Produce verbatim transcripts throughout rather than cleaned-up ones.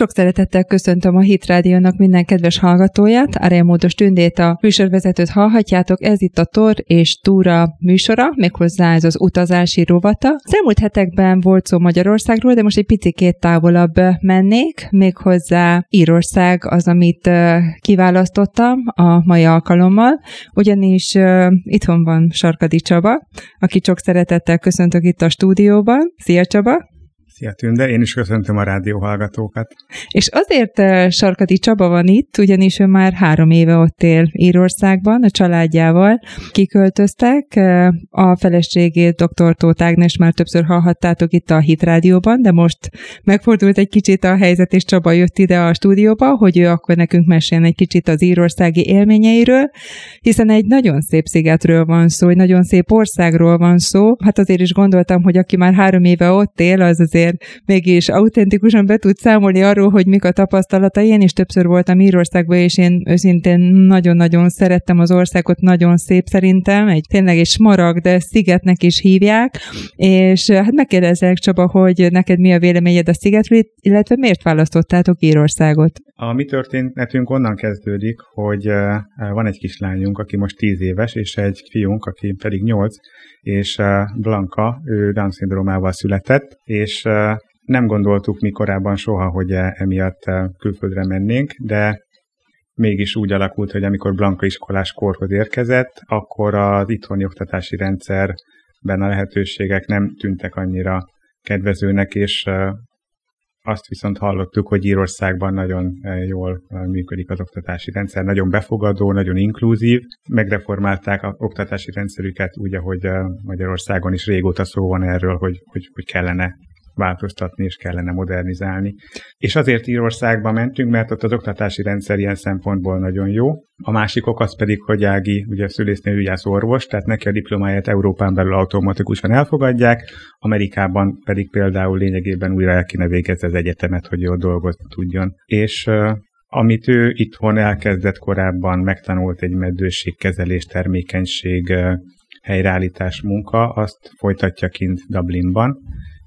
Sok szeretettel köszöntöm a Hit Rádiónak minden kedves hallgatóját, Arany Módos Tündét, a műsorvezetőt hallhatjátok, ez itt a Tor és Túra műsora, méghozzá ez az utazási rovata. Az elmúlt hetekben volt szó Magyarországról, de most egy picikét távolabb mennék, méghozzá Írország az, amit kiválasztottam a mai alkalommal, ugyanis itthon van Sarkadi Csaba, akit sok szeretettel köszöntök itt a stúdióban. Szia Csaba! Szia Tünde, én is köszöntöm a rádióhallgatókat. És azért Sarkadi Csaba van itt, ugyanis ő már három éve ott él Írországban, a családjával kiköltöztek. A feleségét, dr. Tóth Ágnes, már többször hallhattátok itt a Hit Rádióban, de most megfordult egy kicsit a helyzet, és Csaba jött ide a stúdióba, hogy ő akkor nekünk meséljen egy kicsit az írországi élményeiről, hiszen egy nagyon szép szigetről van szó, egy nagyon szép országról van szó. Hát azért is gondoltam, hogy aki már három éve ott él, az azért mégis autentikusan be tud számolni arról, hogy mik a tapasztalatai. Én is többször voltam Írországban, és én őszintén nagyon-nagyon szerettem az országot, nagyon szép szerintem, egy tényleg egy smaragd, de szigetnek is hívják, és hát megkérdezlek Csaba, hogy neked mi a véleményed a szigetről, illetve miért választottátok Írországot? A mi történetünk onnan kezdődik, hogy van egy kislányunk, aki most tíz éves, és egy fiunk, aki pedig nyolc, és Blanka, ő Down-szindrómával született, és nem gondoltuk mi korábban soha, hogy emiatt külföldre mennénk, de mégis úgy alakult, hogy amikor Blanka iskolás korhoz érkezett, akkor az itthoni oktatási rendszerben a lehetőségek nem tűntek annyira kedvezőnek, és azt viszont hallottuk, hogy Írországban nagyon jól működik az oktatási rendszer, nagyon befogadó, nagyon inkluzív. Megreformálták az oktatási rendszerüket úgy, ahogy Magyarországon is régóta szó van erről, hogy, hogy, hogy kellene változtatni és kellene modernizálni. És azért Írországba mentünk, mert ott az oktatási rendszer ilyen szempontból nagyon jó. A másik ok az pedig, hogy Ági, ugye szülésznő ügyász orvos, tehát neki a diplomáját Európán belül automatikusan elfogadják, Amerikában pedig például lényegében újra el kéne végezze az egyetemet, hogy jól dolgozni tudjon. És uh, amit ő itthon elkezdett korábban, megtanult egy meddőségkezelés, termékenység, uh, helyreállítás munka, azt folytatja kint Dublinban,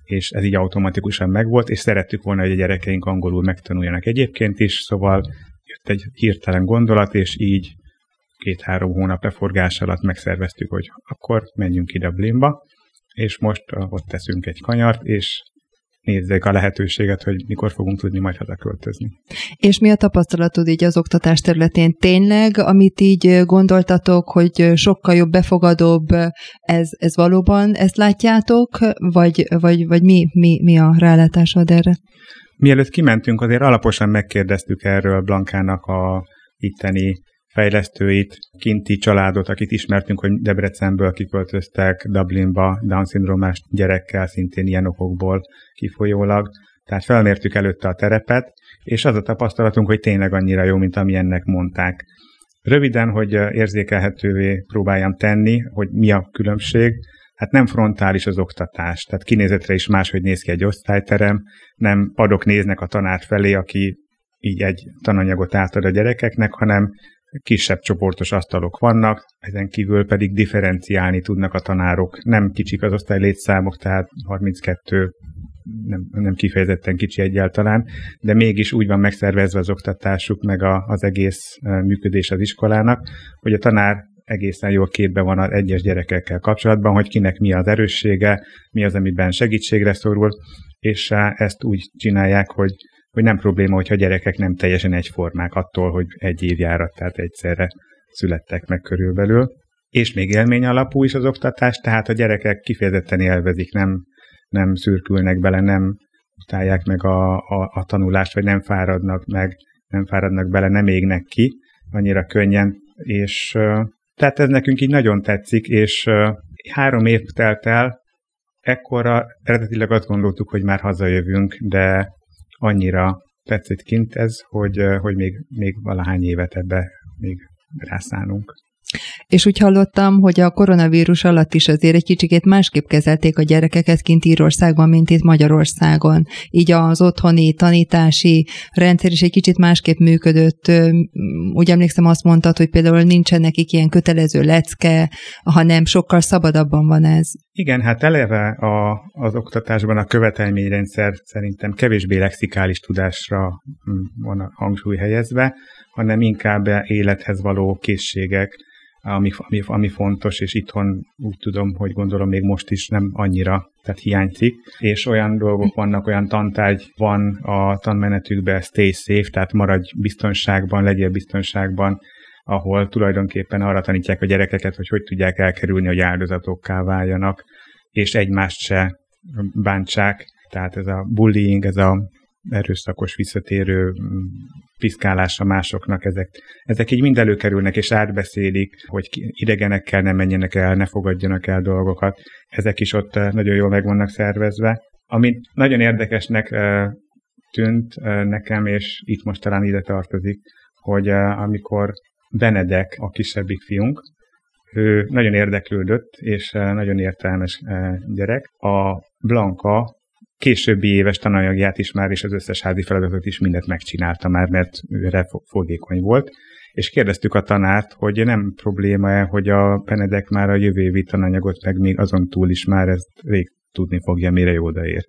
és ez így automatikusan megvolt, és szerettük volna, hogy a gyerekeink angolul megtanuljanak egyébként is, szóval jött egy hirtelen gondolat, és így két-három hónap leforgás alatt megszerveztük, hogy akkor menjünk ki Dublinba, és most ott teszünk egy kanyart, és nézzék a lehetőséget, hogy mikor fogunk tudni majd hazaköltözni. És mi a tapasztalatod így az oktatás területén? Tényleg, amit így gondoltatok, hogy sokkal jobb, befogadóbb, ez, ez valóban, ezt látjátok, vagy, vagy, vagy mi, mi, mi a rálátásod erre? Mielőtt kimentünk, azért alaposan megkérdeztük erről Blankának a itteni fejlesztőit, kinti családot, akit ismertünk, hogy Debrecenből kiköltöztek Dublinba Down-szindrómás gyerekkel, szintén ilyen okokból kifolyólag. Tehát felmértük előtte a terepet, és az a tapasztalatunk, hogy tényleg annyira jó, mint amilyennek mondták. Röviden, hogy érzékelhetővé próbáljam tenni, hogy mi a különbség. Hát nem frontális az oktatás, tehát kinézetre is máshogy néz ki egy osztályterem, nem padok néznek a tanár felé, aki így egy tananyagot átad a gyerekeknek, hanem kisebb csoportos asztalok vannak, ezen kívül pedig differenciálni tudnak a tanárok. Nem kicsik az osztály létszámok, tehát harminckettő nem, nem kifejezetten kicsi egyáltalán, de mégis úgy van megszervezve az oktatásuk, meg a, az egész működés az iskolának, hogy a tanár egészen jól képben van az egyes gyerekekkel kapcsolatban, hogy kinek mi az erőssége, mi az, amiben segítségre szorul, és ezt úgy csinálják, hogy hogy nem probléma, hogyha a gyerekek nem teljesen egyformák attól, hogy egy évjárat, tehát egyszerre születtek meg körülbelül. És még élmény alapú is az oktatás, tehát a gyerekek kifejezetten élvezik, nem, nem szürkülnek bele, nem utálják meg a, a, a tanulást, vagy nem fáradnak meg, nem fáradnak bele, nem égnek ki annyira könnyen, és tehát ez nekünk így nagyon tetszik, és három év telt el, ekkora eredetileg azt gondoltuk, hogy már hazajövünk, de annyira tetszett kint ez, hogy, hogy még, még valahány évet ebbe még rászánunk. és úgy hallottam, hogy a koronavírus alatt is azért egy kicsikét másképp kezelték a gyerekeket kint Írországban, mint itt Magyarországon. Így az otthoni tanítási rendszer is egy kicsit másképp működött. Úgy emlékszem, azt mondtad, hogy például nincsen nekik ilyen kötelező lecke, hanem sokkal szabadabban van ez. Igen, hát eleve a, az oktatásban a követelményrendszer szerintem kevésbé lexikális tudásra van a hangsúly helyezve, hanem inkább élethez való készségek, ami, ami, ami fontos, és itthon úgy tudom, hogy gondolom még most is nem annyira, tehát hiányzik. És olyan dolgok vannak, olyan tantárgy van a tanmenetükben, stay safe, tehát maradj biztonságban, legyél biztonságban, ahol tulajdonképpen arra tanítják a gyerekeket, hogy hogy tudják elkerülni, hogy áldozatokká váljanak, és egymást se bántsák. Tehát ez a bullying, ez a erőszakos visszatérő piszkálása másoknak, ezek, ezek így mind előkerülnek, és átbeszélik, hogy idegenekkel ne menjenek el, ne fogadjanak el dolgokat. Ezek is ott nagyon jól meg vannak szervezve. Ami nagyon érdekesnek tűnt nekem, és itt most talán ide tartozik, hogy amikor Benedek, a kisebbik fiunk, ő nagyon érdeklődött, és nagyon értelmes gyerek. A Blanka későbbi éves tananyagját is már, és az összes házi feladatot is mindent megcsinálta már, mert őre fogékony volt. És kérdeztük a tanárt, hogy nem probléma-e, hogy a Benedek már a jövő évi tananyagot, meg még azon túl is már ezt rég tudni fogja, mire odaér.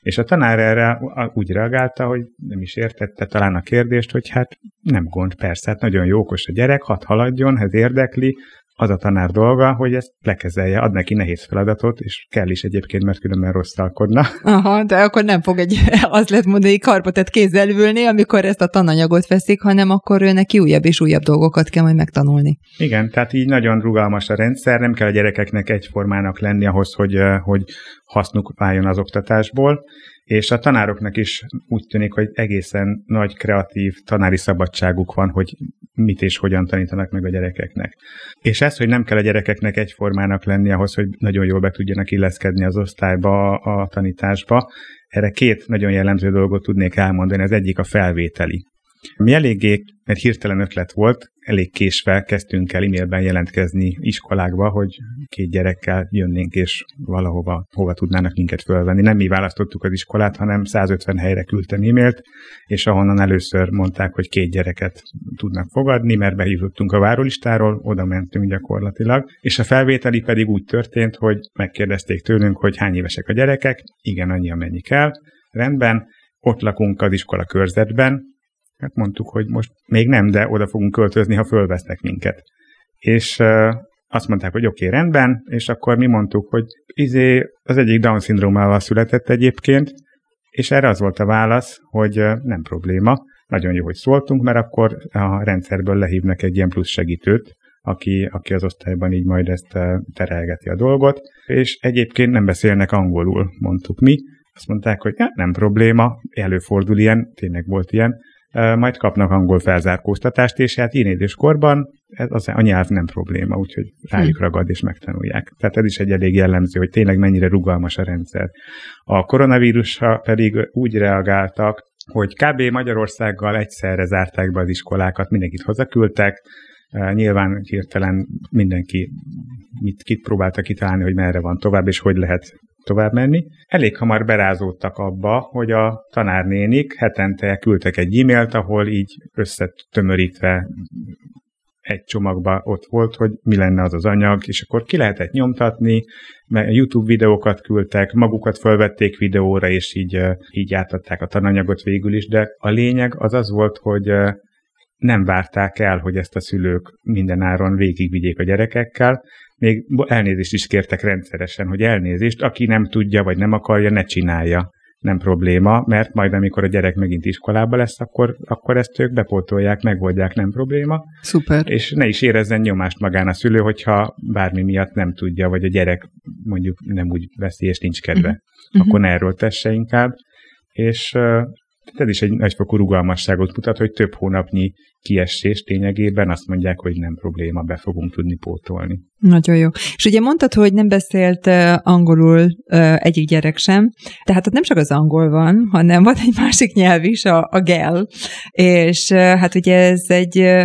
És a tanár erre úgy reagálta, hogy nem is értette talán a kérdést, hogy hát nem gond, persze, hát nagyon jókos a gyerek, hadd haladjon, ez érdekli, az a tanár dolga, hogy ezt lekezelje, ad neki nehéz feladatot, és kell is egyébként, mert különben rosszalkodna. Aha, de akkor nem fog egy, azt lehet mondani, karbotet kézzel ülni, amikor ezt a tananyagot veszik, hanem akkor ő neki újabb és újabb dolgokat kell majd megtanulni. Igen, tehát így nagyon rugalmas a rendszer, nem kell a gyerekeknek egyformának lenni ahhoz, hogy, hogy hasznuk váljon az oktatásból, és a tanároknak is úgy tűnik, hogy egészen nagy kreatív tanári szabadságuk van, hogy mit és hogyan tanítanak meg a gyerekeknek. És ez, hogy nem kell a gyerekeknek egyformának lenni ahhoz, hogy nagyon jól be tudjanak illeszkedni az osztályba, a tanításba, erre két nagyon jellemző dolgot tudnék elmondani. Az egyik a felvételi. Mi eléggé, mert hirtelen ötlet volt, elég késve kezdtünk el e-mailben jelentkezni iskolákba, hogy két gyerekkel jönnénk, és valahova, hova tudnának minket fölvenni. Nem mi választottuk az iskolát, hanem száz ötven helyre küldtem e-mailt, és ahonnan először mondták, hogy két gyereket tudnak fogadni, mert behívottunk a várólistáról, oda mentünk gyakorlatilag. És a felvételi pedig úgy történt, hogy megkérdezték tőlünk, hogy hány évesek a gyerekek, igen, annyi, amennyi kell, rendben, ott lakunk az iskola körzetben. Hát mondtuk, hogy most még nem, de oda fogunk költözni, ha fölvesznek minket. És uh, azt mondták, hogy oké, okay, rendben, és akkor mi mondtuk, hogy izé, az egyik Down-szindrómával született egyébként, és erre az volt a válasz, hogy uh, nem probléma, nagyon jó, hogy szóltunk, mert akkor a rendszerből lehívnak egy ilyen plusz segítőt, aki, aki az osztályban így majd ezt uh, terelgeti a dolgot, és egyébként nem beszélnek angolul, mondtuk mi. Azt mondták, hogy ja, nem probléma, előfordul ilyen, tényleg volt ilyen, majd kapnak angol felzárkóztatást, és hát ilyen időskorban az a nyelv nem probléma, úgyhogy rájuk ragad és megtanulják. Tehát ez is egy elég jellemző, hogy tényleg mennyire rugalmas a rendszer. A koronavírusra pedig úgy reagáltak, hogy kb. Magyarországgal egyszerre zárták be az iskolákat, mindenkit hazaküldtek, nyilván hirtelen mindenki mit, kit próbálta kitalálni, hogy merre van tovább, és hogy lehet tovább menni. Elég hamar berázódtak abba, hogy a tanárnénik hetente küldtek egy e-mailt, ahol így összetömörítve egy csomagba ott volt, hogy mi lenne az az anyag, és akkor ki lehetett nyomtatni, mert YouTube videókat küldtek, magukat fölvették videóra, és így, így átadták a tananyagot végül is, de a lényeg az az volt, hogy nem várták el, hogy ezt a szülők mindenáron végigvigyék a gyerekekkel, még elnézést is kértek rendszeresen, hogy elnézést, aki nem tudja, vagy nem akarja, ne csinálja. Nem probléma, mert majd amikor a gyerek megint iskolába lesz, akkor, akkor ezt ők bepótolják, megoldják, nem probléma. Szuper. És ne is érezzen nyomást magán a szülő, hogyha bármi miatt nem tudja, vagy a gyerek mondjuk nem úgy veszi, és nincs kedve. Uh-huh. Akkor ne erről tesse inkább. És ez is egy nagyfokú rugalmasságot mutat, hogy több hónapnyi kiesés tényegében azt mondják, hogy nem probléma, be fogunk tudni pótolni. Nagyon jó. És ugye mondtad, hogy nem beszélt angolul egyik gyerek sem, tehát ott nem csak az angol van, hanem van egy másik nyelv is, a, a gel, és hát ugye ez egy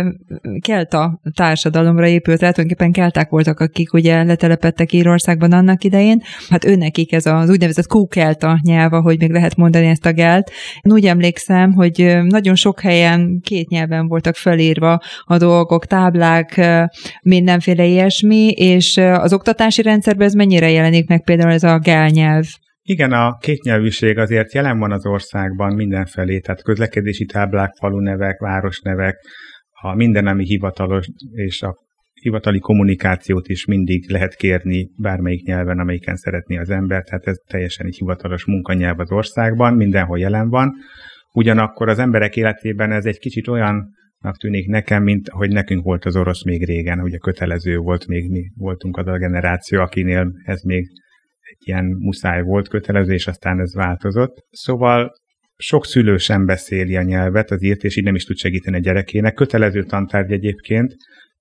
kelta társadalomra épült, tehát tulajdonképpen kelták voltak, akik ugye letelepedtek Írországban annak idején, hát őnekik ez az úgynevezett kúkelta nyelva, hogy még lehet mondani ezt a gelt. Én úgy emlékszem, hogy nagyon sok helyen két nyelven voltak felírva a dolgok, táblák, mindenféle ilyesmi, és az oktatási rendszerben ez mennyire jelenik meg például ez a gál nyelv? Igen, a kétnyelvűség azért jelen van az országban mindenfelé, tehát közlekedési táblák, falunevek, városnevek, a minden, ami hivatalos, és a hivatali kommunikációt is mindig lehet kérni bármelyik nyelven, amelyiken szeretné az ember, tehát ez teljesen egy hivatalos munkanyelv az országban, mindenhol jelen van. Ugyanakkor az emberek életében ez egy kicsit olyan tűnik nekem, mint hogy nekünk volt az orosz még régen, ugye kötelező volt, még mi voltunk az a generáció, akinél ez még egy ilyen muszáj volt, kötelező, és aztán ez változott. Szóval sok szülő sem beszéli a nyelvet, az írt, és így nem is tud segíteni a gyerekének. Kötelező tantárgy egyébként.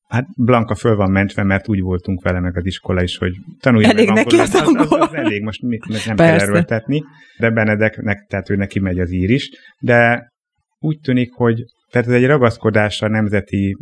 Hát Blanka föl van mentve, mert úgy voltunk vele meg az iskola is, hogy tanulja elég meg neki az angol. Az, az, az elég, most mi, nem Persze. kell erőltetni. De Benedeknek, tehát ő neki megy az ír is. De úgy tűnik, hogy tehát ez egy ragaszkodás a nemzeti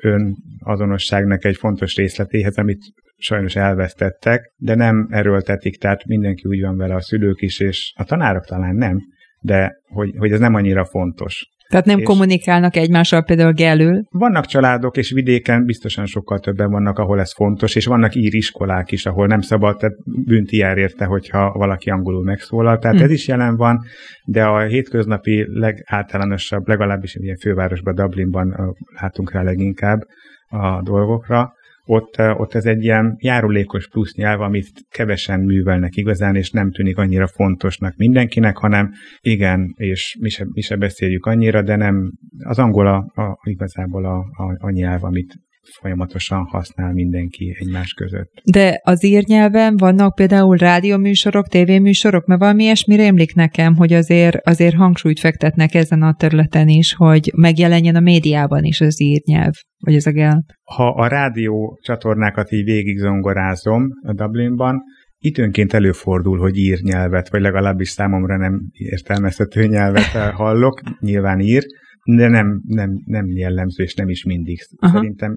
önazonosságnak egy fontos részletéhez, amit sajnos elvesztettek, de nem erőltetik, tehát mindenki úgy van vele, a szülők is, és a tanárok talán nem, de hogy, hogy ez nem annyira fontos. Tehát nem és kommunikálnak egymással például gelül? Vannak családok, és vidéken biztosan sokkal többen vannak, ahol ez fontos, és vannak ír iskolák is, ahol nem szabad, tehát bűnt jár érte, hogyha valaki angolul megszólal. Tehát hmm. ez is jelen van, de a hétköznapi legáltalánosabb, legalábbis ilyen fővárosban, Dublinban látunk rá leginkább a dolgokra. Ott, ott ez egy ilyen járulékos plusz nyelv, amit kevesen művelnek igazán, és nem tűnik annyira fontosnak mindenkinek, hanem igen, és mi se, mi se beszéljük annyira, de nem az angol a, a, igazából a, a, a nyelv, amit folyamatosan használ mindenki egymás között. De az ír nyelven vannak például rádióműsorok, tévéműsorok, mert valami ilyesmire emlik nekem, hogy azért, azért hangsúlyt fektetnek ezen a területen is, hogy megjelenjen a médiában is az ír nyelv, vagy ez a gel. Ha a rádió csatornákat így végig zongorázom a Dublinban, időnként előfordul, hogy ír nyelvet, vagy legalábbis számomra nem értelmezhető nyelvet hallok, nyilván ír, de nem, nem, nem jellemző, és nem is mindig. Aha. Szerintem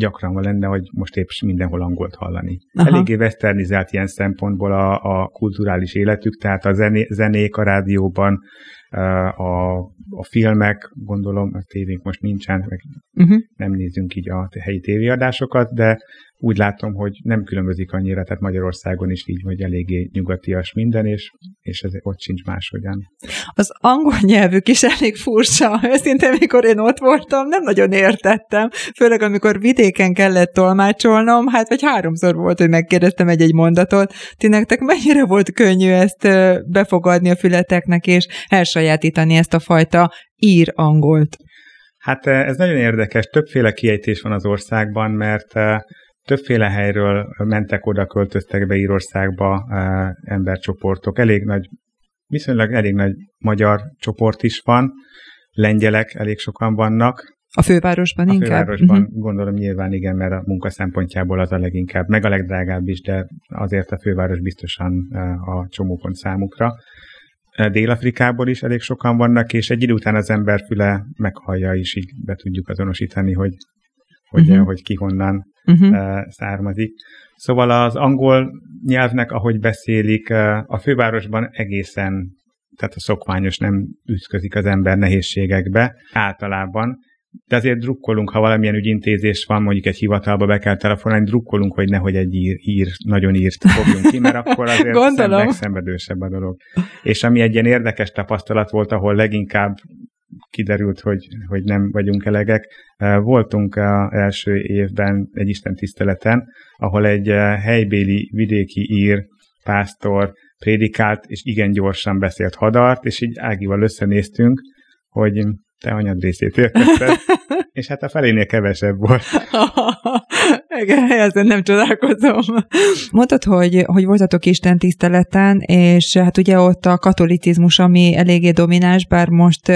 gyakran van lenne, hogy most épp mindenhol angolt hallani. Aha. Eléggé westernizált ilyen szempontból a, a kulturális életük, tehát a zené, zenék a rádióban, a, a filmek, gondolom, a tévénk most nincsen, meg uh-huh. nem nézünk így a helyi tévéadásokat, de úgy látom, hogy nem különbözik annyira, tehát Magyarországon is így, hogy eléggé nyugatias minden, és, és ez ott sincs máshogyan. Az angol nyelvük is elég furcsa. Őszintén, amikor én ott voltam, nem nagyon értettem, főleg amikor vidéken kellett tolmácsolnom, hát vagy háromszor volt, hogy megkérdeztem egy-egy mondatot. Ti nektek mennyire volt könnyű ezt befogadni a fületeknek, és elsajátítani ezt a fajta ír angolt? Hát ez nagyon érdekes. Többféle kiejtés van az országban, mert többféle helyről mentek oda, költöztek be Írországba eh, embercsoportok. Elég nagy, viszonylag elég nagy magyar csoport is van, lengyelek elég sokan vannak. A fővárosban a inkább? A fővárosban uh-huh. gondolom nyilván igen, mert a munka szempontjából az a leginkább, meg a legdrágább is, de azért a főváros biztosan eh, a csomópont számukra. Dél-Afrikából is elég sokan vannak, és egy idő után az ember füle meghallja, és így be tudjuk azonosítani, hogy Hogy, uh-huh. hogy ki honnan uh-huh. származik. Szóval az angol nyelvnek, ahogy beszélik, a fővárosban egészen, tehát a szokványos nem ütközik az ember nehézségekbe általában, de azért drukkolunk, ha valamilyen ügyintézés van, mondjuk egy hivatalba be kell telefonálni, drukkolunk, hogy nehogy egy ír, ír nagyon írt fogjunk ki, mert akkor azért megszenvedősebb a dolog. És ami egy ilyen érdekes tapasztalat volt, ahol leginkább kiderült, hogy, hogy nem vagyunk elegek. Voltunk az első évben egy istentiszteleten, ahol egy helybéli vidéki ír pásztor prédikált, és igen gyorsan beszélt hadart, és így Ágival összenéztünk, hogy te anyad részét értetted, és hát a felénél kevesebb volt. Igen, ezen nem csodálkozom. Mondtad, hogy, hogy voltatok Isten tiszteleten, és hát ugye ott a katolicizmus, ami eléggé domináns, bár most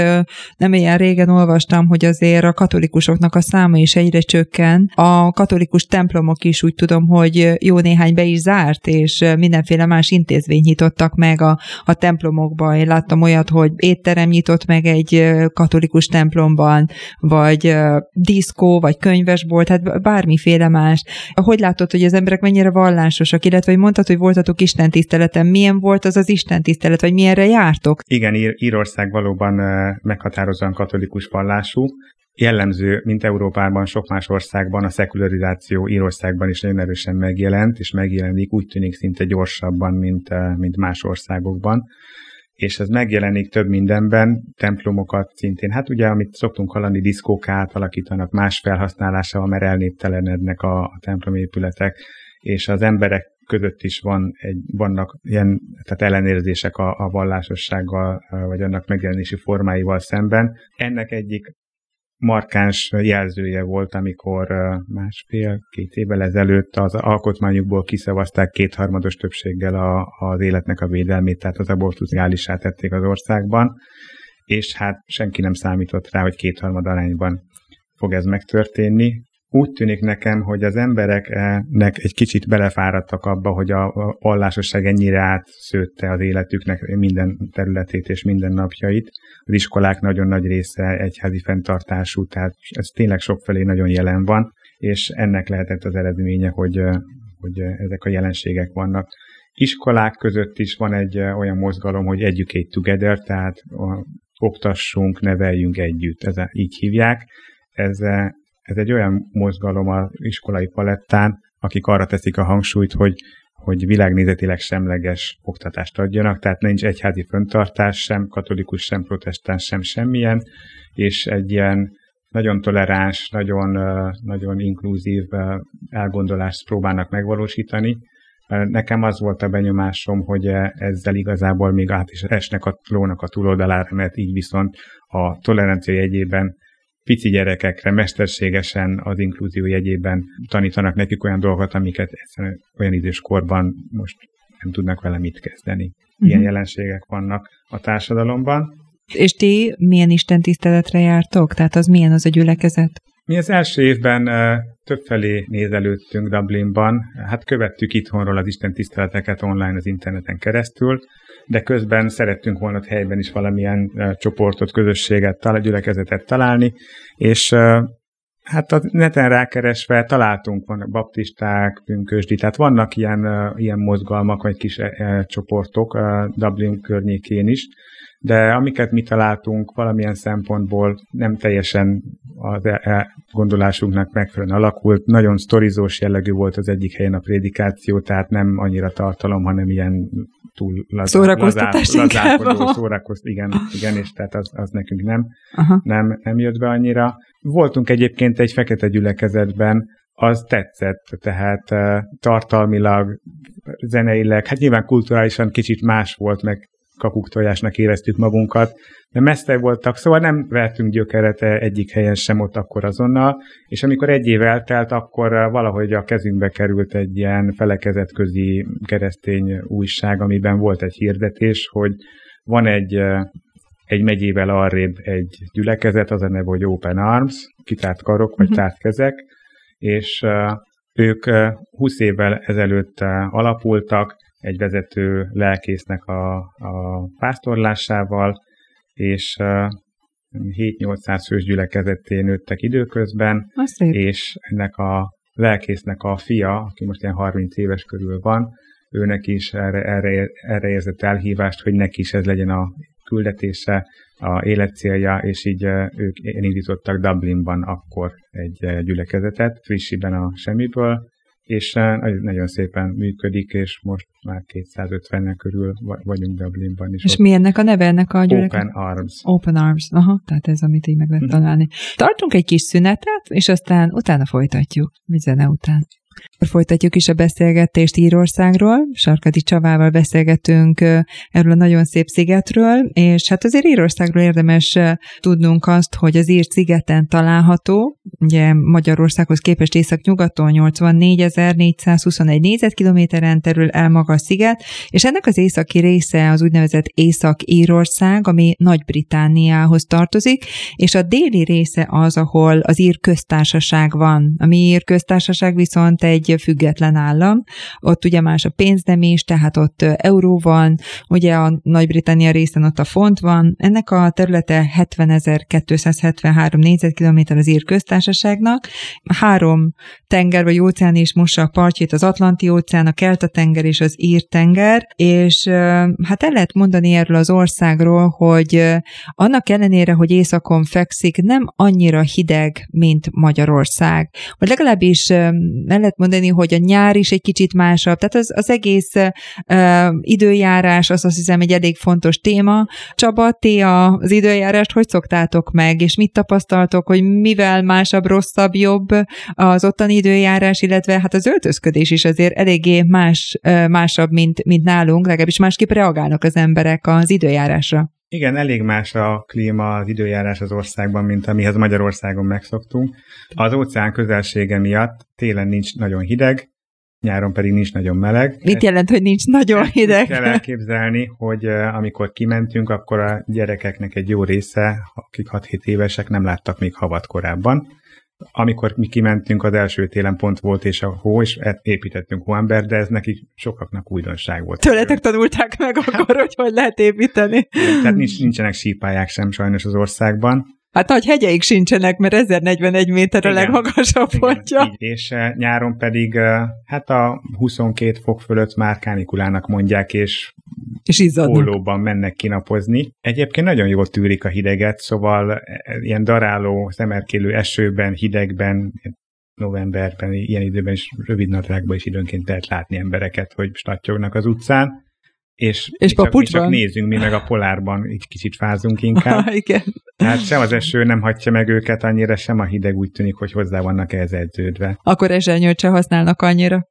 nem ilyen régen olvastam, hogy azért a katolikusoknak a száma is egyre csökken. A katolikus templomok is úgy tudom, hogy jó néhány be is zárt, és mindenféle más intézményt nyitottak meg a, a templomokban. Én láttam olyat, hogy étterem nyitott meg egy katolikus templomban, vagy diszkó, vagy könyvesbolt, hát bármiféle más. Hogy látod, hogy az emberek mennyire vallásosak, illetve hogy mondtad, hogy voltatok istentiszteleten, milyen volt az az istentisztelet, vagy milyenre jártok? Igen, Ír- Írország valóban meghatározóan katolikus vallású. Jellemző, mint Európában, sok más országban, a szekularizáció Írországban is nagyon erősen megjelent, és megjelenik, úgy tűnik szinte gyorsabban, mint, mint más országokban. És ez megjelenik több mindenben, templomokat szintén. Hát ugye, amit szoktunk hallani, diszkókát alakítanak, más felhasználásával, mert elnéptelenednek a, a templomépületek, és az emberek között is van egy, vannak ilyen tehát ellenérzések a, a vallásossággal, vagy annak megjelenési formáival szemben. Ennek egyik markáns jelzője volt, amikor másfél-két évvel ezelőtt az alkotmányukból kiszavazták kétharmados többséggel a, az életnek a védelmét, tehát az abortuszt legálissá tették az országban, és hát senki nem számított rá, hogy kétharmad arányban fog ez megtörténni. Úgy tűnik nekem, hogy az embereknek egy kicsit belefáradtak abba, hogy a vallásosság ennyire átszőtte az életüknek minden területét és minden napjait. Az iskolák nagyon nagy része egyházi fenntartású, tehát ez tényleg sokfelé nagyon jelen van, és ennek lehetett az eredménye, hogy, hogy ezek a jelenségek vannak. Iskolák között is van egy olyan mozgalom, hogy Educate Together, tehát oktassunk, neveljünk együtt, ez így hívják. Ez Ez egy olyan mozgalom az iskolai palettán, akik arra teszik a hangsúlyt, hogy, hogy világnézetileg semleges oktatást adjanak, tehát nincs egyházi fenntartás, sem katolikus, sem protestáns, sem semmilyen, és egy ilyen nagyon toleráns, nagyon, nagyon inkluzív elgondolást próbálnak megvalósítani. Nekem az volt a benyomásom, hogy ezzel igazából még át is esnek a lónak a túloldalára, mert így viszont a tolerancia jegyében pici gyerekekre mesterségesen az inkluzió jegyében tanítanak nekik olyan dolgokat, amiket olyan időskorban most nem tudnak vele mit kezdeni. Ilyen uh-huh. jelenségek vannak a társadalomban. És ti milyen istentiszteletre jártok? Tehát az milyen az a gyülekezet? Mi az első évben többfelé nézelődtünk Dublinban, hát követtük itthonról az istentiszteleteket online az interneten keresztül, de közben szerettünk volna helyben is valamilyen csoportot, közösséget, gyülekezetet találni, és hát a neten rákeresve találtunk, vannak baptisták, pünkösdi, tehát vannak ilyen, ilyen mozgalmak, vagy kis csoportok Dublin környékén is, de amiket mi találtunk, valamilyen szempontból nem teljesen az gondolásunknak megfelelően alakult. Nagyon sztorizós jellegű volt az egyik helyen a prédikáció, tehát nem annyira tartalom, hanem ilyen túl lazá, lazálkodó, inkább. Szórakozt, igen, igen, és tehát az, az nekünk nem, nem, nem jött be annyira. Voltunk egyébként egy fekete gyülekezetben, az tetszett, tehát tartalmilag, zeneileg, hát nyilván kulturálisan kicsit más volt, meg kakuktojásnak éreztük magunkat, de messze voltak, szóval nem vertünk gyökeret egyik helyen sem ott akkor azonnal, és amikor egy év eltelt, akkor valahogy a kezünkbe került egy ilyen felekezetközi keresztény újság, amiben volt egy hirdetés, hogy van egy, egy megyével arrébb egy gyülekezet, az a neve, hogy Open Arms, kitárt karok, vagy tárt kezek, és ők húsz évvel ezelőtt alapultak, egy vezető lelkésznek a, a pásztorlásával, és hét-nyolcszáz fős gyülekezetté nőttek időközben, és ennek a lelkésznek a fia, aki most ilyen harminc éves körül van, őnek is erre, erre, erre érzett elhívást, hogy neki is ez legyen a küldetése, a életcélja, és így ők indítottak Dublinban akkor egy gyülekezetet, frissiben a semmiből, és nagyon szépen működik, és most már kétszázötvennel körül vagyunk Dublinban is. És mi ennek a neve, ennek a gyülekezet? Open Arms. Open Arms, aha, tehát ez, amit így meg lehet találni. Tartunk egy kis szünetet, és aztán utána folytatjuk, mi zene után. Folytatjuk is a beszélgetést Írországról. Sarkadi Csabával beszélgetünk erről a nagyon szép szigetről, és hát azért Írországról érdemes tudnunk azt, hogy az ír szigeten található, ugye Magyarországhoz képest északnyugaton nyolcvannégyezer-négyszázhuszonegy négyzetkilométeren terül el maga a sziget, és ennek az északi része az úgynevezett Észak-Írország, ami Nagy-Britanniához tartozik, és a déli része az, ahol az Ír köztársaság van. A mi Ír köztársaság viszont egy független állam. Ott ugye más a pénzdem is, tehát ott euró van, ugye a Nagy-Britannia részen ott a font van. Ennek a területe hetvenezer-kétszázhetvenhárom négyzetkilométer az Ír köztársaságnak. Három tenger vagy óceán is mossa a partjait, az Atlanti-óceán, a Kelta-tenger és az Ír-tenger, és hát el lehet mondani erről az országról, hogy annak ellenére, hogy északon fekszik, nem annyira hideg, mint Magyarország. Vagy legalábbis el lehet mondani, hogy a nyár is egy kicsit másabb, tehát az, az egész uh, időjárás, az azt hiszem egy elég fontos téma. Csaba, ti az időjárást hogy szoktátok meg, és mit tapasztaltok, hogy mivel másabb, rosszabb, jobb az ottani időjárás, illetve hát az öltözködés is azért eléggé más, uh, másabb, mint, mint nálunk, legalábbis másképp reagálnak az emberek az időjárásra. Igen, elég más a klíma, az időjárás az országban, mint amihez Magyarországon megszoktunk. Az óceán közelsége miatt télen nincs nagyon hideg, nyáron pedig nincs nagyon meleg. Mit ezt jelent, hogy nincs nagyon hideg? Kell elképzelni, hogy amikor kimentünk, akkor a gyerekeknek egy jó része, akik hat-hét évesek, nem láttak még havat korábban. Amikor mi kimentünk, az első télen pont volt, és a hó, és építettünk hóembert, de ez nekik sokaknak újdonság volt. Tőletek tanulták meg akkor, hogy hogy lehet építeni. Tehát nincs, nincsenek sípályák sem sajnos az országban. Hát nagy hegyeik sincsenek, mert ezernegyvenegy méter a legmagasabb pontja. És nyáron pedig hát a huszonkét fok fölött már kánikulának mondják, és és pólóban mennek kinapozni. Egyébként nagyon jól tűrik a hideget, szóval ilyen daráló, szemerkélő esőben, hidegben, novemberben, ilyen időben is rövid nadrágban is időnként lehet látni embereket, hogy stattyognak az utcán. És, és mi, csak, mi csak nézzünk, mi meg a polárban egy kicsit fázunk inkább. Ah, igen. Hát sem az eső nem hagyja meg őket annyira, sem a hideg úgy tűnik, hogy hozzá vannak ehhez edződve. Akkor esernyőt se használnak annyira?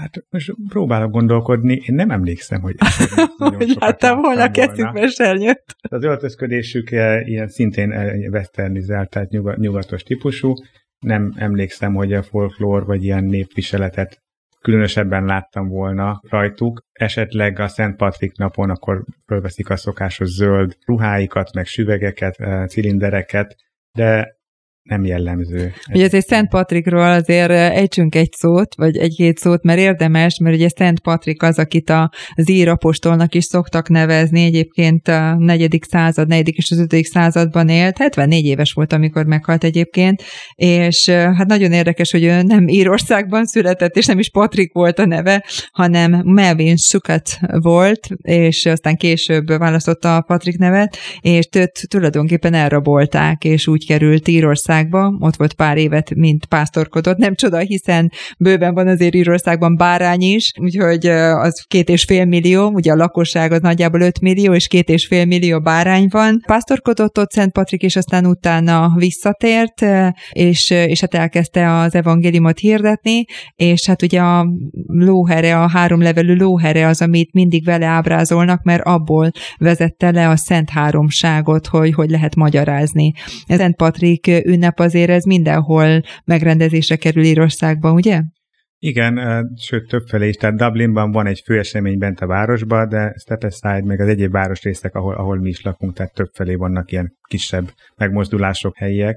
Hát most próbálok gondolkodni, én nem emlékszem, hogy hogy láttam volna keszükbe esernyőt. Az öltözködésük ilyen szintén westernizált, tehát nyugat, nyugatos típusú. Nem emlékszem, hogy a folklór vagy ilyen népviseletet különösebben láttam volna rajtuk. Esetleg a Szent Patrik napon akkor fölveszik a szokásos zöld ruháikat, meg süvegeket, cilindereket, de nem jellemző. Ugye azért Szent Patrikról azért ejtsünk egy szót, vagy egy-két szót, mert érdemes, mert ugye Szent Patrik az, akit az ír apostolnak is szoktak nevezni, egyébként a negyedik század, negyedik és az ötödik században élt, hetvennégy éves volt, amikor meghalt egyébként, és hát nagyon érdekes, hogy ő nem Írországban született, és nem is Patrik volt a neve, hanem Melvin Sukat volt, és aztán később választotta a Patrik nevet, és őt tulajdonképpen elrabolták, és úgy került Írország. Ott volt pár évet, mint pásztorkodott. Nem csoda, hiszen bőven van azért Írországban bárány is, úgyhogy az két és fél millió, ugye a lakosság az nagyjából öt millió, és két és fél millió bárány van. Pásztorkodott ott Szent Patrik, és aztán utána visszatért, és, és hát elkezdte az evangéliumot hirdetni, és hát ugye a lóhere, a háromlevelű lóhere az, amit mindig vele ábrázolnak, mert abból vezette le a Szent Háromságot, hogy hogy lehet magyarázni. Szent Patrik ünnep azért ez mindenhol megrendezésre kerül Írországban, ugye? Igen, sőt többfelé is, tehát Dublinban van egy főesemény bent a városban, de Stepaside meg az egyéb városrészek, ahol, ahol mi is lakunk, tehát többfelé vannak ilyen kisebb megmozdulások, helyiek,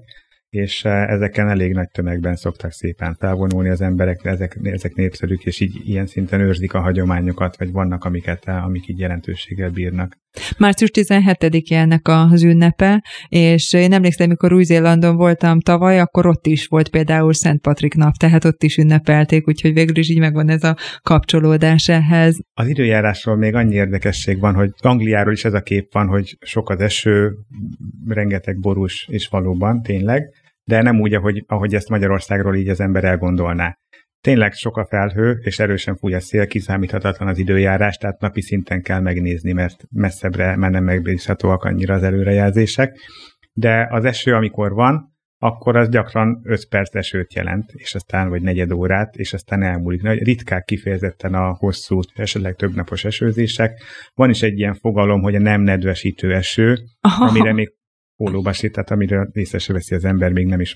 és ezeken elég nagy tömegben szoktak szépen felvonulni az emberek, ezek, ezek népszerűk, és így ilyen szinten őrzik a hagyományokat, vagy vannak amiket, amik így jelentőséggel bírnak. Március tizenhetedike ennek az ünnepe, és én emlékszem, amikor Új-Zélandon voltam tavaly, akkor ott is volt például Szent Patrik nap, tehát ott is ünnepelték, úgyhogy végül is így megvan ez a kapcsolódás ehhez. Az időjárásról még annyi érdekesség van, hogy Angliáról is ez a kép van, hogy sok az eső, rengeteg borús, és valóban, tényleg, de nem úgy, ahogy, ahogy ezt Magyarországról így az ember elgondolná. Tényleg sok a felhő, és erősen fúj a szél, kiszámíthatatlan az időjárás, tehát napi szinten kell megnézni, mert messzebbre már nem megbízhatóak annyira az előrejelzések. De az eső, amikor van, akkor az gyakran öt perc esőt jelent, és aztán vagy negyed órát, és aztán elmúlik. Nagy, ritkák kifejezetten a hosszú, esetleg többnapos esőzések. Van is egy ilyen fogalom, hogy a nem nedvesítő eső, oh. amire még pólóbasít, tehát amire észre se veszi az ember, még nem is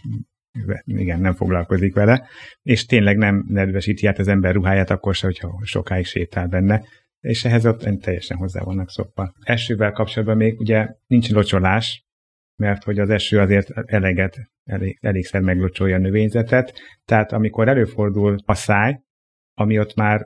igen, nem foglalkozik vele, és tényleg nem nedvesíti át az ember ruháját akkor se, hogyha sokáig sétál benne, és ehhez ott teljesen hozzá vannak szokva. Esővel kapcsolatban még ugye nincs locsolás, mert hogy az eső azért eleget, elég, elégszer meglocsolja a növényzetet, tehát amikor előfordul a száj, ami ott már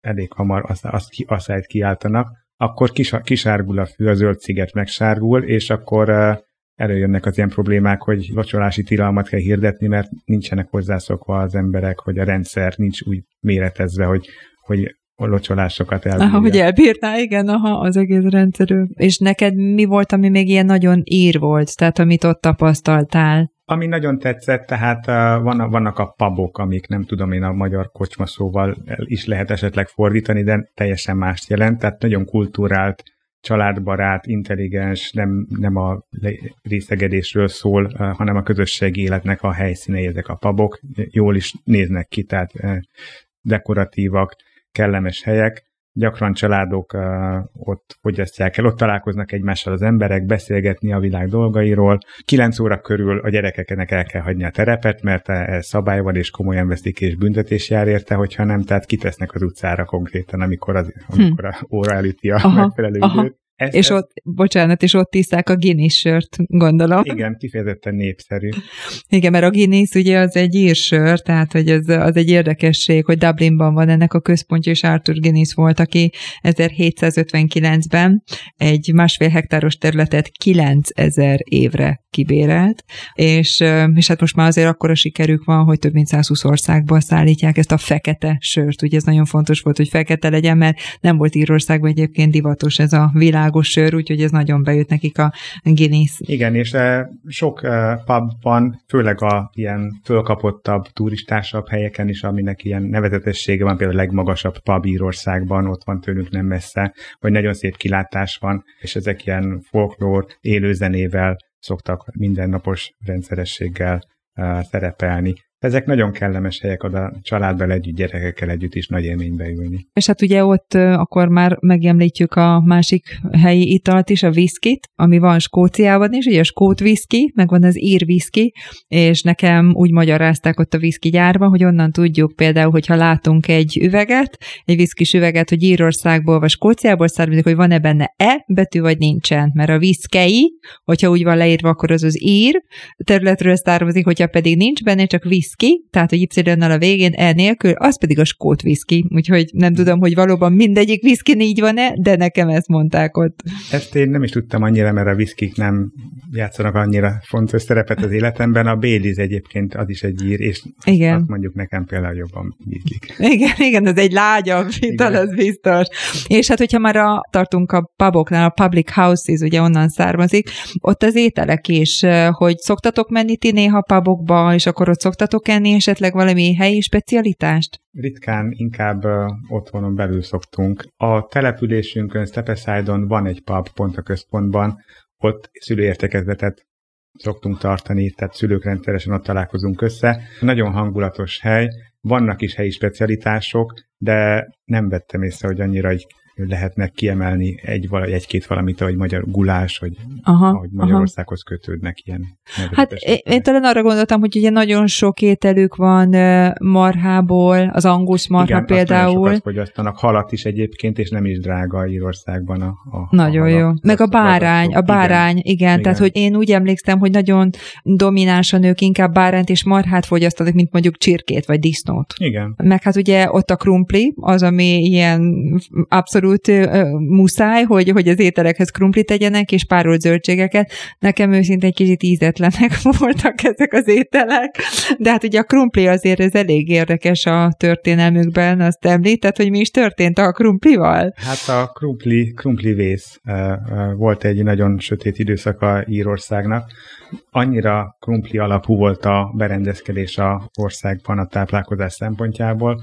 elég hamar azt, azt ki, a szájt kiáltanak, akkor kis, kisárgul a fű, a zöld sziget megsárgul, és akkor uh, előjönnek az ilyen problémák, hogy locsolási tilalmat kell hirdetni, mert nincsenek hozzászokva az emberek, hogy a rendszer nincs úgy méretezve, hogy, hogy a locsolásokat elbírja. Aha, hogy elbírná, igen, aha, az egész rendszerű. És neked mi volt, ami még ilyen nagyon ír volt, tehát amit ott tapasztaltál? Ami nagyon tetszett, tehát uh, van, vannak a pubok, amik nem tudom én a magyar kocsma szóval is lehet esetleg fordítani, de teljesen mást jelent, tehát nagyon kultúrált, családbarát, intelligens, nem, nem a részegedésről szól, uh, hanem a közösségi életnek a helyszínei, ezek a pubok, jól is néznek ki, tehát uh, dekoratívak, kellemes helyek, gyakran családok uh, ott fogyasztják el, ott találkoznak egymással az emberek, beszélgetni a világ dolgairól. Kilenc óra körül a gyerekeknek el kell hagyni a terepet, mert ez szabály van, és komolyan veszik, és büntetés jár érte, hogyha nem, tehát kitesznek az utcára konkrétan, amikor az amikor hmm. a óra elüti a aha, megfelelő aha. időt. Ezt, és ott, bocsánat, és ott iszák a Guinness-sört, gondolom. Igen, kifejezetten népszerű. Igen, mert a Guinness ugye az egy írsör, tehát hogy ez, az egy érdekesség, hogy Dublinban van ennek a központja, és Arthur Guinness volt, aki ezerhétszázötvenkilencben egy másfél hektáros területet kilencezer évre kibérelt, és, és hát most már azért akkora sikerük van, hogy több mint százhúsz országba szállítják ezt a fekete sört. Ugye ez nagyon fontos volt, hogy fekete legyen, mert nem volt Írországban egyébként divatos ez a világ sör, úgyhogy ez nagyon bejött nekik a Guinness. Igen, és e, sok e, pubban, főleg a ilyen fölkapottabb, turistásabb helyeken is, aminek ilyen nevezetessége van, például a legmagasabb pub Írországban, ott van tőlünk nem messze, vagy nagyon szép kilátás van, és ezek ilyen folklór, élőzenével szoktak mindennapos rendszerességgel e, szerepelni. Ezek nagyon kellemes helyek, oda családdal együtt, gyerekekkel együtt is nagy élménybe ülni. És hát ugye ott akkor már megemlítjük a másik helyi italt is, a viszkit, ami van Skóciában is, ugye a skót viszki, meg van az ír viszki, és nekem úgy magyarázták ott a viszki gyárban, hogy onnan tudjuk például, hogyha látunk egy üveget, egy viszkis üveget, hogy Írországból vagy Skóciából származik, hogy van-e benne E betű, vagy nincsen, mert a viszkei, hogyha úgy van leírva, akkor az az ír területről származik, hogyha pedig nincs benne, csak visz ki, tehát a Y-nal a végén, E nélkül, az pedig a skót viszki. Úgyhogy nem tudom, hogy valóban mindegyik viszkin így van-e, de nekem ezt mondták ott. Ezt én nem is tudtam annyira, mert a viszkik nem játszanak annyira fontos szerepet az életemben. A Baileys egyébként az is egy ír, és igen. Azt mondjuk nekem például jobban ízlik. Igen, igen, ez egy lágyabb ital, az biztos. És hát, hogyha már a, tartunk a puboknál, a public houses, ugye onnan származik, ott az ételek is, hogy szoktatok menni ti néha pubokba, és akkor ott szoktatok enni esetleg valami helyi specialitást? Ritkán, inkább uh, otthonon belül szoktunk. A településünkön, Stepaside-on van egy pub pont a központban, ott szülőértekezletet szoktunk tartani, tehát szülők rendszeresen ott találkozunk össze. Nagyon hangulatos hely, vannak is helyi specialitások, de nem vettem észre, hogy annyira így lehetnek kiemelni egy, egy-két valamit, ahogy magyar gulás, vagy aha, ahogy Magyarországhoz aha. kötődnek ilyen. Hát én, én talán arra gondoltam, hogy ugye nagyon sok ételük van marhából, az angusz marha igen, például. Igen, azt fogyasztanak, halat is egyébként, és nem is drága Írországban a, a nagyon a jó. Halat. Meg a bárány, a bárány, igen, igen, igen. Tehát, hogy én úgy emlékszem, hogy nagyon domináns a nők inkább bárányt és marhát fogyasztanak, mint mondjuk csirkét, vagy disznót. Igen. Meg hát ugye ott a krumpli, az, ami ilyen abszolút Út, uh, muszáj, hogy, hogy az ételekhez krumplit tegyenek, és párolt zöldségeket. Nekem őszintén egy kicsit ízetlenek voltak ezek az ételek, de hát ugye a krumpli azért ez elég érdekes a történelmükben, azt említed, hogy mi is történt a krumplival? Hát a krumpli, krumplivész uh, uh, volt egy nagyon sötét időszaka Írországnak. Annyira krumpli alapú volt a berendezkedés a országban a táplálkozás szempontjából,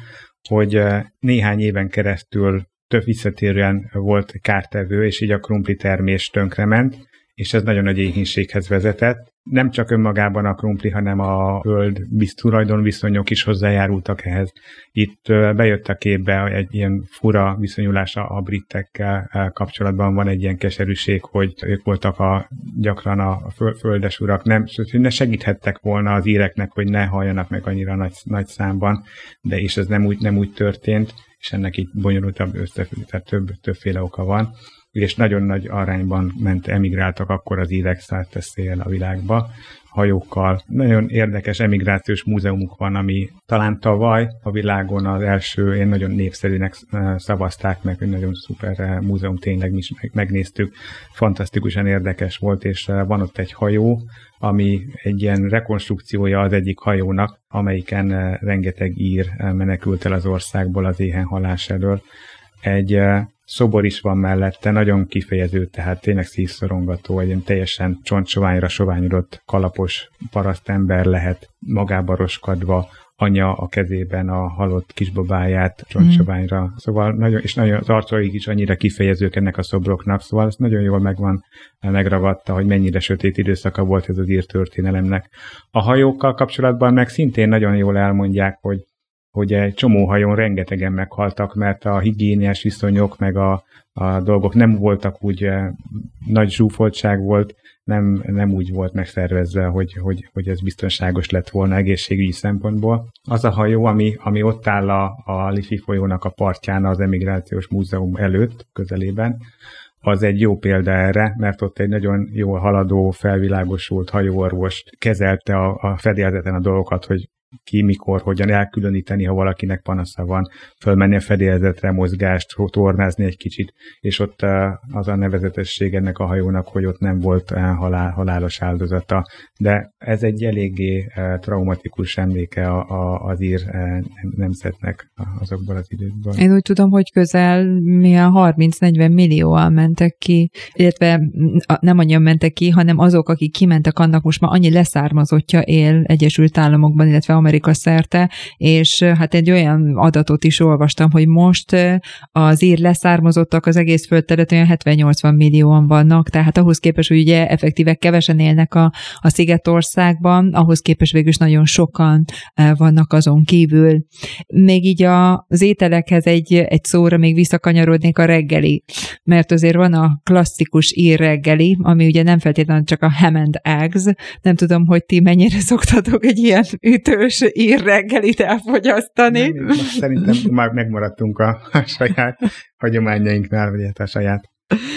hogy uh, néhány éven keresztül több visszatérően volt kártevő, és így a krumpli termés tönkrement, és ez nagyon nagy éhínséghez vezetett. nem csak önmagában a krumpli, hanem a föld tulajdonviszonyok is hozzájárultak ehhez. Itt bejött a képbe egy ilyen fura viszonyulás a britekkel kapcsolatban, van egy ilyen keserűség, hogy ők voltak a, gyakran a földes urak, nem, ne segíthettek volna az íreknek, hogy ne halljanak meg annyira nagy, nagy számban, de és ez nem úgy, nem úgy történt, és ennek így bonyolultabb összefüggés, tehát több, többféle oka van, és nagyon nagy arányban ment, emigráltak akkor az írek szárteszél a világba, hajókkal. Nagyon érdekes emigrációs múzeumuk van, ami talán tavaly a világon az első, én nagyon népszerűnek szavazták meg, egy nagyon szuper múzeum, tényleg mi is megnéztük, fantasztikusan érdekes volt, és van ott egy hajó, ami egy ilyen rekonstrukciója az egyik hajónak, amelyiken rengeteg ír menekült el az országból az éhenhalás elől. Egy szobor is van mellette, nagyon kifejező, tehát tényleg szívszorongató, egy teljesen csontsoványra soványodott kalapos parasztember lehet, magába roskadva, anya a kezében a halott kisbabáját csontsoványra. Mm. Szóval nagyon, és nagyon, az arcaik is annyira kifejezők ennek a szobroknak, szóval ez nagyon jól megvan, megragadta, hogy mennyire sötét időszaka volt ez az ír történelemnek. A hajókkal kapcsolatban meg szintén nagyon jól elmondják, hogy hogy egy csomó hajón rengetegen meghaltak, mert a higiéniás viszonyok, meg a, a dolgok nem voltak úgy, eh, nagy zsúfoltság volt, nem, nem úgy volt megszervezve, hogy, hogy, hogy ez biztonságos lett volna egészségügyi szempontból. Az a hajó, ami, ami ott áll a, a Liffey folyónak a partján az Emigrációs Múzeum előtt, közelében, az egy jó példa erre, mert ott egy nagyon jól haladó, felvilágosult hajóorvos kezelte a, a fedélzeten a dolgokat, hogy ki, mikor, hogyan elkülöníteni, ha valakinek panasza van, fölmenni a fedélzetre, mozgást, tornázni egy kicsit, és ott az a nevezetesség ennek a hajónak, hogy ott nem volt halál, halálos áldozata. De ez egy eléggé traumatikus emléke az ír nemzetnek azokban az időkben. Én úgy tudom, hogy közel milyen harminc-negyven millióan mentek ki, illetve nem annyian mentek ki, hanem azok, akik kimentek, annak most már annyi leszármazottja él Egyesült Államokban, illetve Amerika szerte, és hát egy olyan adatot is olvastam, hogy most az ír leszármazottak az egész földterületen olyan hetven-nyolcvan millióan vannak, tehát ahhoz képest, hogy ugye effektíve kevesen élnek a, a Szigetországban, ahhoz képest végül is nagyon sokan vannak azon kívül. Még így a, az ételekhez egy, egy szóra még visszakanyarodnék, a reggeli, mert azért van a klasszikus ír reggeli, ami ugye nem feltétlenül csak a ham and eggs, nem tudom, hogy ti mennyire szoktatok egy ilyen ütő ír reggelit elfogyasztani. Nem, szerintem már megmaradtunk a, a saját hagyományainknál, vagy hát a saját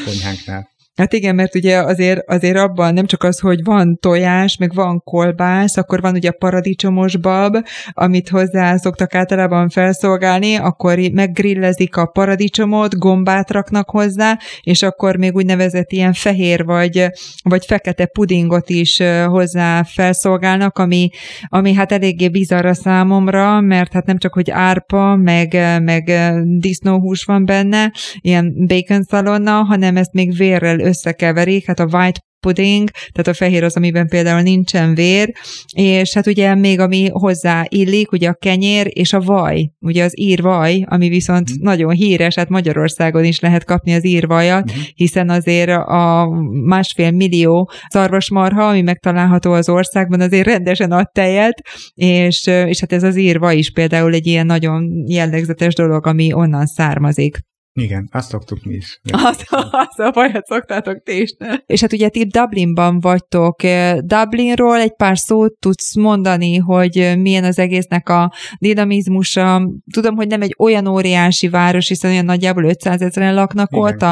konyhánknál. Hát igen, mert ugye azért, azért abban nem csak az, hogy van tojás, meg van kolbász, akkor van ugye a paradicsomos bab, amit hozzá szoktak általában felszolgálni, akkor meggrillezik a paradicsomot, gombát raknak hozzá, és akkor még úgynevezett ilyen fehér vagy, vagy fekete pudingot is hozzá felszolgálnak, ami, ami hát eléggé bizarr a számomra, mert hát nem csak, hogy árpa, meg, meg disznóhús van benne, ilyen bacon szalonna, hanem ezt még vérrel összekeverik, hát a white pudding, tehát a fehér az, amiben például nincsen vér, és hát ugye még ami hozzá illik, ugye a kenyér és a vaj, ugye az ír vaj, ami viszont mm. nagyon híres, hát Magyarországon is lehet kapni az ír vajat, mm. hiszen azért a másfél millió szarvasmarha, ami megtalálható az országban, azért rendesen ad tejet, és, és hát ez az ír vaj is például egy ilyen nagyon jellegzetes dolog, ami onnan származik. Igen, azt szoktuk mi is. Azt, azt a bajat szoktátok ti is, ne? És hát ugye ti Dublinban vagytok. Dublinról egy pár szót tudsz mondani, hogy milyen az egésznek a dinamizmusa. Tudom, hogy nem egy olyan óriási város, hiszen olyan nagyjából ötszázezren laknak ott.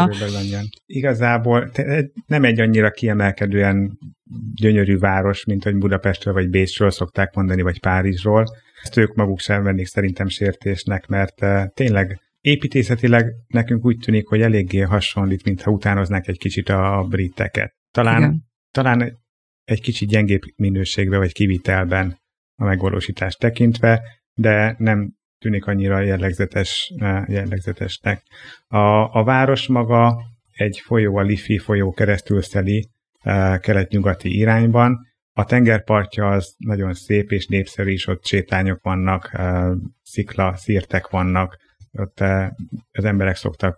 Igazából nem egy annyira kiemelkedően gyönyörű város, mint hogy Budapestről vagy Bécsről szokták mondani, vagy Párizsról. Ezt ők maguk sem vennék szerintem sértésnek, mert tényleg építészetileg nekünk úgy tűnik, hogy eléggé hasonlít, mintha utánoznák egy kicsit a briteket. Talán, talán egy kicsit gyengébb minőségben vagy kivitelben a megvalósítást tekintve, de nem tűnik annyira jellegzetes, jellegzetesnek. A, a város maga egy folyó, a Liffey folyó keresztül szeli kelet-nyugati irányban. A tengerpartja az nagyon szép és népszerű is, ott sétányok vannak, szikla, szirtek vannak, ott az emberek szoktak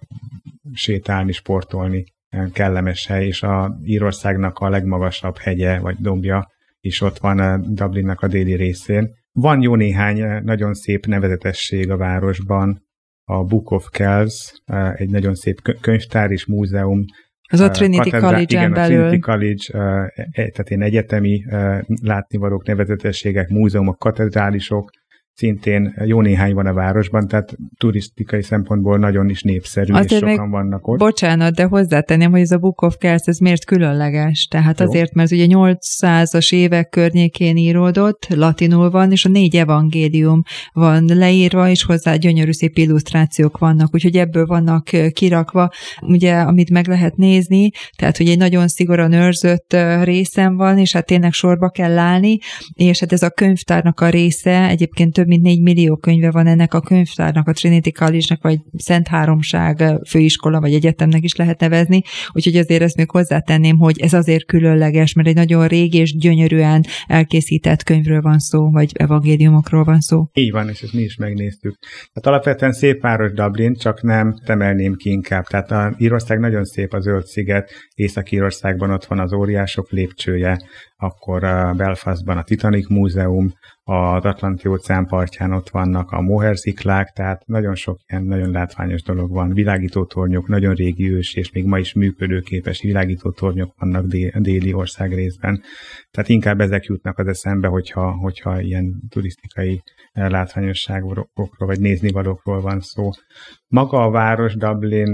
sétálni, sportolni, kellemes hely, és a Írországnak a legmagasabb hegye vagy dombja is ott van a Dublinnak a déli részén. Van jó néhány nagyon szép nevezetesség a városban, a Book of Kells, egy nagyon szép könyvtár és múzeum. Az a Trinity College-en belül. Igen, a Trinity College, tehát én egyetemi látnivalók, nevezetességek, múzeumok, katedrálisok, szintén jó néhány van a városban, tehát turisztikai szempontból nagyon is népszerű, azért és sokan vannak ott. Bocsánat, de hozzátenném, hogy ez a Book of Kells, ez miért különleges? Tehát jó. Azért, mert ugye nyolcszázas évek környékén íródott, latinul van, és a négy evangélium van leírva, és hozzá gyönyörű szép illusztrációk vannak, úgyhogy ebből vannak kirakva, ugye, amit meg lehet nézni, tehát, hogy egy nagyon szigorúan őrzött részen van, és hát tényleg sorba kell állni, és hát ez a könyvtárnak a része, egyébként több mint négy millió könyve van ennek a könyvtárnak, a Trinity College-nek, vagy Szent Háromság főiskola, vagy egyetemnek is lehet nevezni, úgyhogy azért ezt még hozzátenném, hogy ez azért különleges, mert egy nagyon régi és gyönyörűen elkészített könyvről van szó, vagy evangéliumokról van szó. Így van, és ezt mi is megnéztük. Tehát alapvetően szép város Dublin, csak nem emelném ki inkább. Tehát a Írország nagyon szép, a Zöld-sziget, Észak-Írországban ott van az óriások lépcsője, akkor a Belfastban a Titanic múzeum, az Atlanti-óceán partján ott vannak a moherziklák, tehát nagyon sok ilyen nagyon látványos dolog van. Világítótornyok, nagyon régi ős, és még ma is működőképes világítótornyok vannak dél, déli ország részben. Tehát inkább ezek jutnak az eszembe, hogyha, hogyha ilyen turisztikai látványosságokról, vagy néznivalókról van szó. Maga a város, Dublin,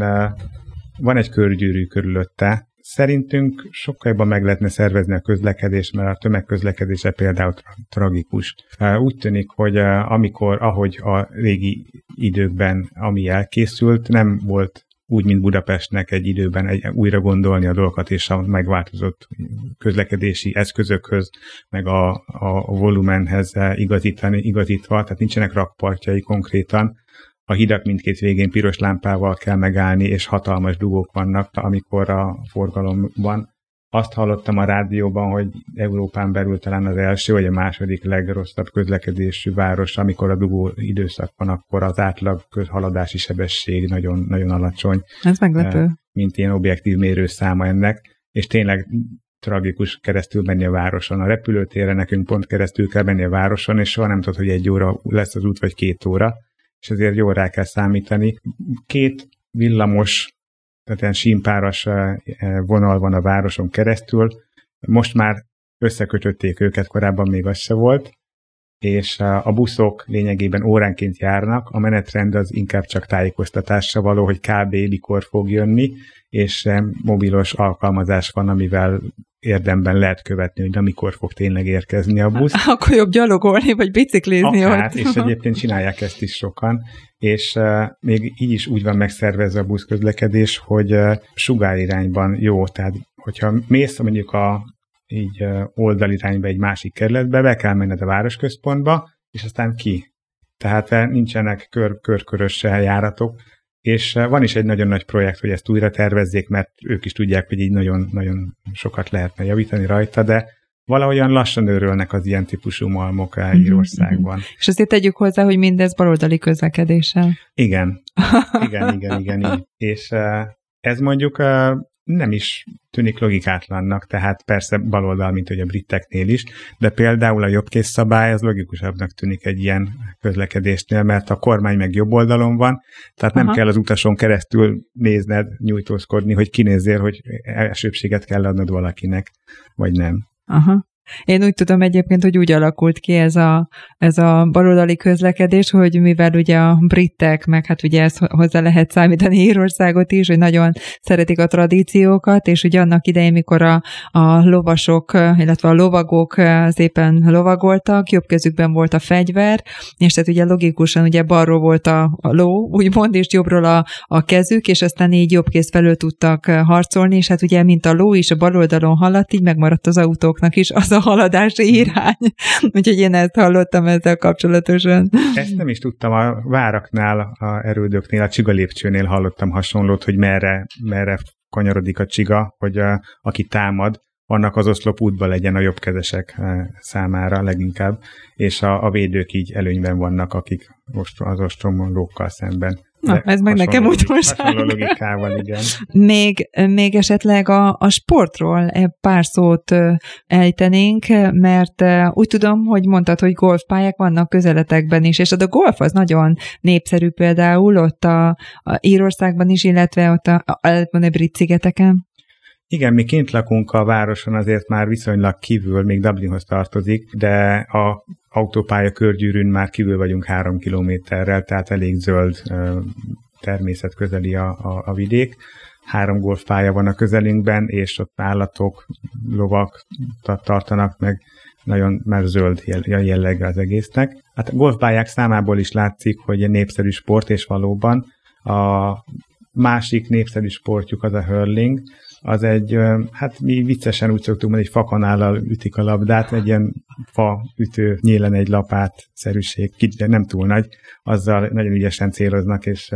van egy körgyűrű körülötte. Szerintünk sokkal jobban meg lehetne szervezni a közlekedést, mert a tömegközlekedése például tra- tragikus. Úgy tűnik, hogy amikor, ahogy a régi időkben, ami elkészült, nem volt úgy, mint Budapestnek egy időben egy, újra gondolni a dolgokat és a megváltozott közlekedési eszközökhöz, meg a, a volumenhez igazítani, igazítva, tehát nincsenek rakpartjai konkrétan. A hidak mindkét végén piros lámpával kell megállni, és hatalmas dugók vannak, amikor a forgalom van. Azt hallottam a rádióban, hogy Európán belül talán az első, vagy a második legrosszabb közlekedésű város, amikor a dugó időszak van, akkor az átlag haladási sebesség nagyon, nagyon alacsony. Ez meglepő. Mint ilyen objektív mérőszáma ennek, és tényleg tragikus keresztül menni a városon. A repülőtérre nekünk pont keresztül kell menni a városon, és soha nem tudod, hogy egy óra lesz az út, vagy két óra. És ezért jól rá kell számítani. Két villamos, tehát ilyen sínpáras vonal van a városon keresztül. Most már összekötötték őket, korábban még az se volt, és a buszok lényegében óránként járnak, a menetrend az inkább csak tájékoztatásra való, hogy kb. Mikor fog jönni, és mobilos alkalmazás van, amivel érdemben lehet követni, hogy na, mikor fog tényleg érkezni a busz. Akkor jobb gyalogolni, vagy biciklizni. Akár, ott. És egyébként csinálják ezt is sokan, és uh, még így is úgy van megszervezve a buszközlekedés, hogy uh, sugárirányban jó, tehát hogyha mész mondjuk a így uh, oldalirányba egy másik kerületbe, be kell menned a városközpontba, és aztán ki. Tehát uh, nincsenek kör, körkörös járatok, és van is egy nagyon nagy projekt, hogy ezt újra tervezzék, mert ők is tudják, hogy így nagyon-nagyon sokat lehetne javítani rajta, de valahogyan lassan őrölnek az ilyen típusú malmok Írországban. És azért tegyük hozzá, hogy mindez baloldali közlekedéssel. Igen. Igen, igen, igen. Így. És ez mondjuk nem is tűnik logikátlannak, tehát persze baloldal, mint hogy a briteknél is, de például a jobbkész szabály, az logikusabbnak tűnik egy ilyen közlekedésnél, mert a kormány meg jobb oldalon van, tehát Aha. nem kell az utason keresztül nézned, nyújtózkodni, hogy kinézzél, hogy elsőbséget kell adnod valakinek, vagy nem. Aha. Én úgy tudom egyébként, hogy úgy alakult ki ez a, ez a baloldali közlekedés, hogy mivel ugye a britek, meg hát ugye ezt hozzá lehet számítani Írországot is, hogy nagyon szeretik a tradíciókat, és ugye annak idején, mikor a, a lovasok, illetve a lovagok szépen lovagoltak, jobb kezükben volt a fegyver, és tehát ugye logikusan ugye balról volt a, a ló, úgymond, és jobbról a, a kezük, és aztán így jobb kéz felől tudtak harcolni, és hát ugye mint a ló is a baloldalon haladt, így megmaradt az autóknak is az a haladási irány. Úgyhogy én ezt hallottam ezzel kapcsolatosan. Ezt nem is tudtam, a váraknál, a erődöknél, a csiga lépcsőnél hallottam hasonlót, hogy merre, merre kanyarodik a csiga, hogy a, aki támad, annak az oszlop útba legyen a jobbkezesek számára leginkább, és a, a védők így előnyben vannak, akik az ostromlókkal szemben. Na, ez meg nekem utolság. Hasonló logikával, igen. Még, még esetleg a, a sportról pár szót ejtenénk, mert úgy tudom, hogy mondtad, hogy golfpályák vannak közeletekben is, és a golf az nagyon népszerű például ott a, a Írországban is, illetve ott a, a, a, a Brit-szigeteken. Igen, mi kint lakunk a városon, azért már viszonylag kívül, még Dublinhoz tartozik, de a autópálya körgyűrűn már kívül vagyunk három kilométerrel, tehát elég zöld természet közeli a, a, a vidék. Három golfpálya van a közelünkben, és ott állatok, lovak tartanak meg, nagyon már zöld jellege az egésznek. Hát a golfpályák számából is látszik, hogy népszerű sport, és valóban a másik népszerű sportjuk az a hurling, az egy, hát mi viccesen úgy szoktuk mondani, egy fakanállal ütik a labdát, egy ilyen fa ütő nyílen egy lapát szerűség, nem túl nagy, azzal nagyon ügyesen céloznak, és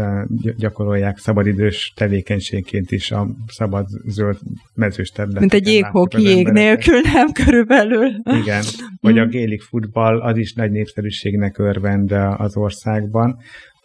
gyakorolják szabadidős tevékenységként is a szabad zöld mezős területeken. Mint egy jéghoki jég nélkül, nem körülbelül. Igen, vagy a gaelic futball, az is nagy népszerűségnek örvend az országban.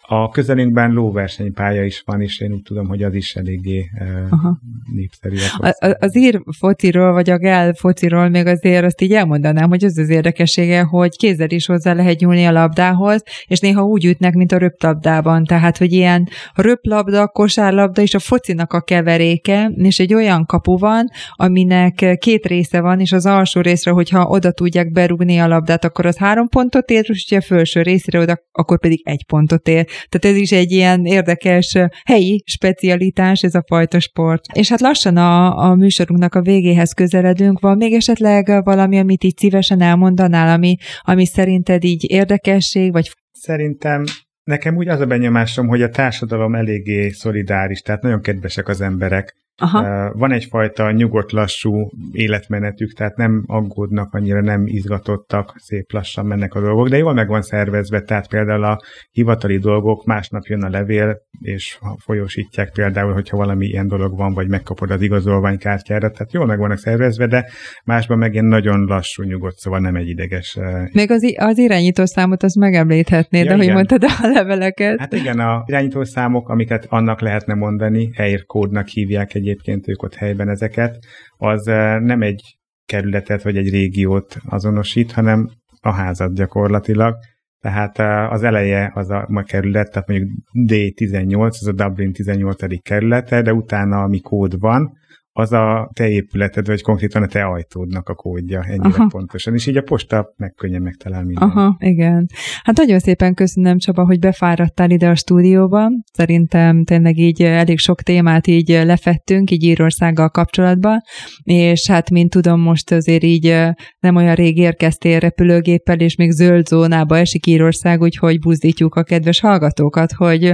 A közelünkben lóversenypálya is van, és én úgy tudom, hogy az is eléggé Aha. népszerű. A, az ír fociról, vagy a gál fociról még azért azt így elmondanám, hogy az az érdekessége, hogy kézzel is hozzá lehet nyúlni a labdához, és néha úgy ütnek, mint a röplabdában. Tehát, hogy ilyen röplabda, kosárlabda és a focinak a keveréke, és egy olyan kapu van, aminek két része van, és az alsó részre, hogyha oda tudják berúgni a labdát, akkor az három pontot ér, és a felső részre oda, akkor pedig egy pontot ér. Tehát ez is egy ilyen érdekes helyi specialitás, ez a fajta sport. És hát lassan a, a műsorunknak a végéhez közeledünk. Van még esetleg valami, amit így szívesen elmondanál, ami, ami szerinted így érdekesség, vagy... Szerintem nekem úgy az a benyomásom, hogy a társadalom eléggé szolidáris, tehát nagyon kedvesek az emberek. Aha. Van egyfajta nyugodt, lassú életmenetük, tehát nem aggódnak annyira, nem izgatottak, szép lassan mennek a dolgok, de jól meg van szervezve, tehát például a hivatali dolgok, másnap jön a levél, és folyósítják például, hogyha valami ilyen dolog van, vagy megkapod az igazolványkártyára, tehát jól meg vannak szervezve, de másban meg ilyen nagyon lassú, nyugodt, szóval nem egy ideges. Még az, i- az irányítószámot azt megemlíthetnéd, ja, de igen. Hogy mondtad a leveleket. Hát igen, a irányítószámok, amiket annak lehetne mondani, helyérkódnak hívják egy egyébként ők ott helyben ezeket, az nem egy kerületet vagy egy régiót azonosít, hanem a házat gyakorlatilag. Tehát az eleje az a, a kerület, tehát mondjuk D tizennyolc, az a Dublin tizennyolcadik kerülete, de utána, ami kód van, az a te épületed, vagy konkrétan a te ajtódnak a kódja, ennyire Aha. pontosan. És így a posta meg könnyen megtalál mindent. Aha, igen. Hát nagyon szépen köszönöm, Csaba, hogy befáradtál ide a stúdióba. Szerintem tényleg így elég sok témát így lefettünk, így Írországgal kapcsolatban, és hát mint tudom, most azért így nem olyan rég érkeztél repülőgéppel, és még zöld zónába esik Írország, úgyhogy buzdítjuk a kedves hallgatókat, hogy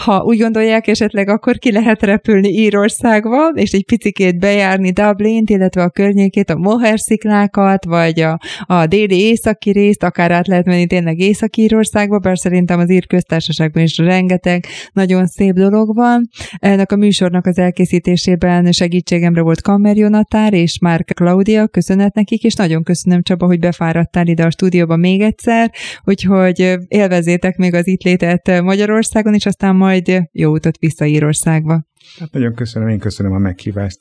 ha úgy gondolják esetleg, akkor ki lehet repülni Írországba, és egy picik bejárni Dublint, illetve a környékét, a mohersziklákat, vagy a, a déli északi részt, akár át lehet menni tényleg Észak-Írországba, bár szerintem az Ír köztársaságban is rengeteg nagyon szép dolog van. Ennek a műsornak az elkészítésében segítségemre volt Kammer Jonatán és Márk Klaudia, köszönet nekik, és nagyon köszönöm, Csaba, hogy befáradtál ide a stúdióba még egyszer, úgyhogy élvezzétek még az itt létet Magyarországon, és aztán majd jó utat vissza Írországba. Hát nagyon köszönöm, én köszönöm a meghívást.